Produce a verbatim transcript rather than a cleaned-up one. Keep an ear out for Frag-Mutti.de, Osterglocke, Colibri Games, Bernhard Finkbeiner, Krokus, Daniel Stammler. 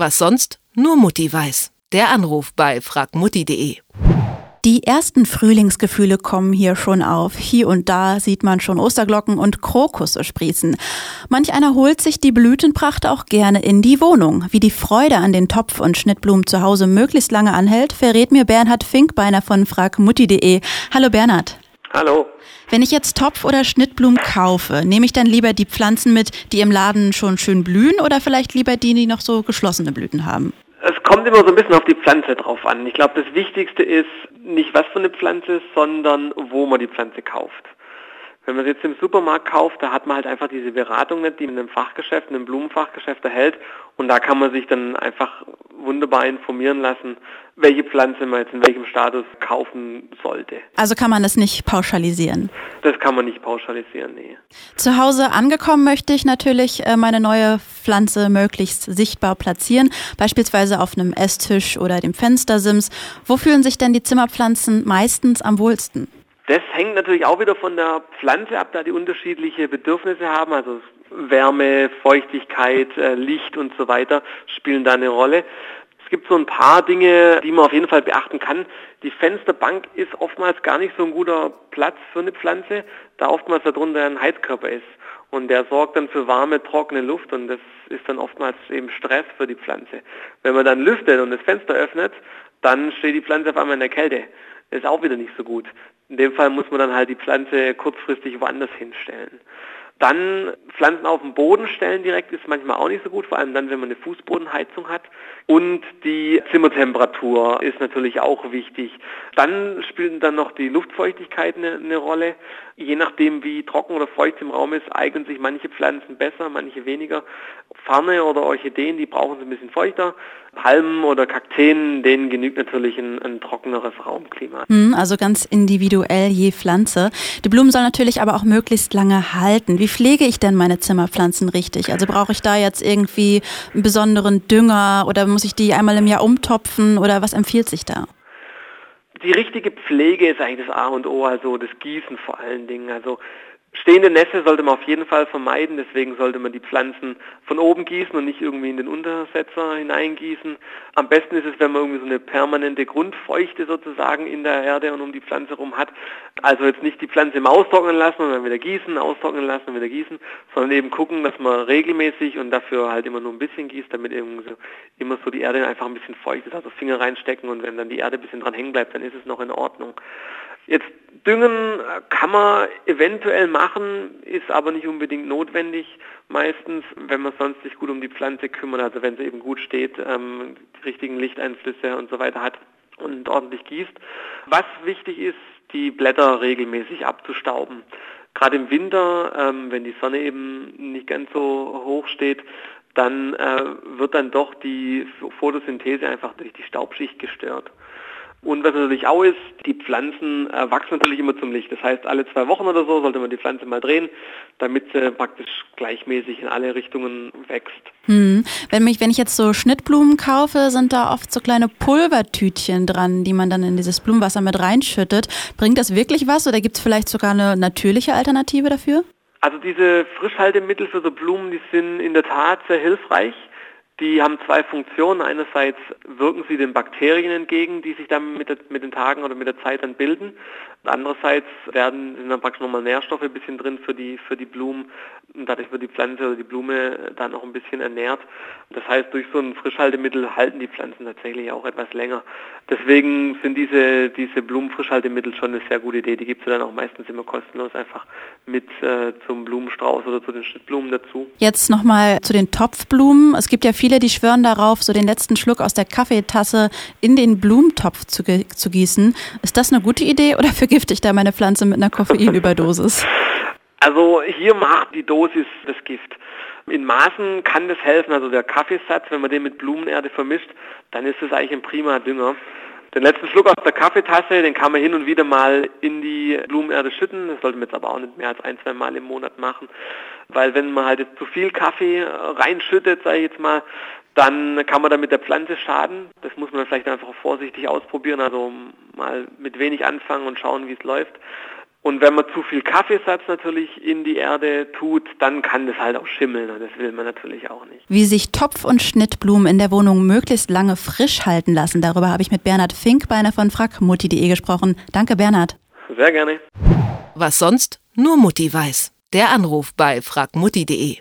was sonst nur Mutti weiß. Der Anruf bei Frag-Mutti.de. Die ersten Frühlingsgefühle kommen hier schon auf. Hier und da sieht man schon Osterglocken und Krokusse sprießen. Manch einer holt sich die Blütenpracht auch gerne in die Wohnung. Wie die Freude an den Topf- und Schnittblumen zu Hause möglichst lange anhält, verrät mir Bernhard Finkbeiner von Frag-Mutti.de. Hallo Bernhard. Hallo. Wenn ich jetzt Topf- oder Schnittblumen kaufe, nehme ich dann lieber die Pflanzen mit, die im Laden schon schön blühen, oder vielleicht lieber die, die noch so geschlossene Blüten haben? Es kommt immer so ein bisschen auf die Pflanze drauf an. Ich glaube, das Wichtigste ist nicht, was für eine Pflanze ist, sondern wo man die Pflanze kauft. Wenn man sie jetzt im Supermarkt kauft, da hat man halt einfach diese Beratung nicht, die man in einem Fachgeschäft, in einem Blumenfachgeschäft erhält. Und da kann man sich dann einfach wunderbar informieren lassen, welche Pflanze man jetzt in welchem Status kaufen sollte. Also kann man das nicht pauschalisieren? Das kann man nicht pauschalisieren, nee. Zu Hause angekommen möchte ich natürlich meine neue Pflanze möglichst sichtbar platzieren, beispielsweise auf einem Esstisch oder dem Fenstersims. Wo fühlen sich denn die Zimmerpflanzen meistens am wohlsten? Das hängt natürlich auch wieder von der Pflanze ab, da die unterschiedliche Bedürfnisse haben, also Wärme, Feuchtigkeit, Licht und so weiter spielen da eine Rolle. Es gibt so ein paar Dinge, die man auf jeden Fall beachten kann. Die Fensterbank ist oftmals gar nicht so ein guter Platz für eine Pflanze, da oftmals darunter ein Heizkörper ist. Und der sorgt dann für warme, trockene Luft und das ist dann oftmals eben Stress für die Pflanze. Wenn man dann lüftet und das Fenster öffnet, dann steht die Pflanze auf einmal in der Kälte. Das ist auch wieder nicht so gut. In dem Fall muss man dann halt die Pflanze kurzfristig woanders hinstellen. Dann Pflanzen auf den Boden stellen direkt ist manchmal auch nicht so gut, vor allem dann, wenn man eine Fußbodenheizung hat. Und die Zimmertemperatur ist natürlich auch wichtig. Dann spielt dann noch die Luftfeuchtigkeit eine, eine Rolle. Je nachdem, wie trocken oder feucht im Raum ist, eignen sich manche Pflanzen besser, manche weniger. Farne oder Orchideen, die brauchen es ein bisschen feuchter. Palmen oder Kakteen, denen genügt natürlich ein, ein trockeneres Raumklima. Also ganz individuell je Pflanze. Die Blumen sollen natürlich aber auch möglichst lange halten. Wie pflege ich denn meine Zimmerpflanzen richtig? Also brauche ich da jetzt irgendwie einen besonderen Dünger oder muss ich die einmal im Jahr umtopfen oder was empfiehlt sich da? Die richtige Pflege ist eigentlich das A und O, also das Gießen vor allen Dingen. Also stehende Nässe sollte man auf jeden Fall vermeiden, deswegen sollte man die Pflanzen von oben gießen und nicht irgendwie in den Untersetzer hineingießen. Am besten ist es, wenn man irgendwie so eine permanente Grundfeuchte sozusagen in der Erde und um die Pflanze rum hat. Also jetzt nicht die Pflanze im Austrocknen lassen und dann wieder gießen, austrocknen lassen und wieder gießen, sondern eben gucken, dass man regelmäßig und dafür halt immer nur ein bisschen gießt, damit eben so, immer so die Erde einfach ein bisschen feucht ist, also Finger reinstecken und wenn dann die Erde ein bisschen dran hängen bleibt, dann ist es noch in Ordnung. Jetzt düngen kann man eventuell machen, ist aber nicht unbedingt notwendig, meistens, wenn man sonst sich gut um die Pflanze kümmert, also wenn sie eben gut steht, ähm, die richtigen Lichteinflüsse und so weiter hat und ordentlich gießt. Was wichtig ist, die Blätter regelmäßig abzustauben. Gerade im Winter, ähm, wenn die Sonne eben nicht ganz so hoch steht, dann äh, wird dann doch die Photosynthese einfach durch die Staubschicht gestört. Und was natürlich auch ist, die Pflanzen wachsen natürlich immer zum Licht. Das heißt, alle zwei Wochen oder so sollte man die Pflanze mal drehen, damit sie praktisch gleichmäßig in alle Richtungen wächst. Hm. Wenn, mich, wenn ich jetzt so Schnittblumen kaufe, sind da oft so kleine Pulvertütchen dran, die man dann in dieses Blumenwasser mit reinschüttet. Bringt das wirklich was oder gibt es vielleicht sogar eine natürliche Alternative dafür? Also diese Frischhaltemittel für so Blumen, die sind in der Tat sehr hilfreich. Die haben zwei Funktionen. Einerseits wirken sie den Bakterien entgegen, die sich dann mit, der, mit den Tagen oder mit der Zeit dann bilden. Andererseits werden, sind dann praktisch nochmal Nährstoffe ein bisschen drin für die, für die Blumen. Und dadurch wird die Pflanze oder die Blume dann auch ein bisschen ernährt. Das heißt, durch so ein Frischhaltemittel halten die Pflanzen tatsächlich auch etwas länger. Deswegen sind diese, diese Blumenfrischhaltemittel schon eine sehr gute Idee. Die gibt es dann auch meistens immer kostenlos einfach mit äh, zum Blumenstrauß oder zu den Schnittblumen dazu. Jetzt nochmal zu den Topfblumen. Es gibt ja viele, die schwören darauf, so den letzten Schluck aus der Kaffeetasse in den Blumentopf zu, ge- zu gießen. Ist das eine gute Idee oder vergifte ich da meine Pflanze mit einer Koffeinüberdosis? Also hier macht die Dosis das Gift. In Maßen kann das helfen. Also der Kaffeesatz, wenn man den mit Blumenerde vermischt, dann ist das eigentlich ein prima Dünger. Den letzten Schluck aus der Kaffeetasse, den kann man hin und wieder mal in die Blumenerde schütten. Das sollte man jetzt aber auch nicht mehr als ein, zwei Mal im Monat machen. Weil wenn man halt jetzt zu viel Kaffee reinschüttet, sage ich jetzt mal, dann kann man damit der Pflanze schaden. Das muss man vielleicht einfach vorsichtig ausprobieren. Also mal mit wenig anfangen und schauen, wie es läuft. Und wenn man zu viel Kaffeesatz natürlich in die Erde tut, dann kann das halt auch schimmeln und das will man natürlich auch nicht. Wie sich Topf- und Schnittblumen in der Wohnung möglichst lange frisch halten lassen, darüber habe ich mit Bernhard Finkbeiner von Frag-Mutti.de gesprochen. Danke, Bernhard. Sehr gerne. Was sonst nur Mutti weiß. Der Anruf bei Frag-Mutti.de.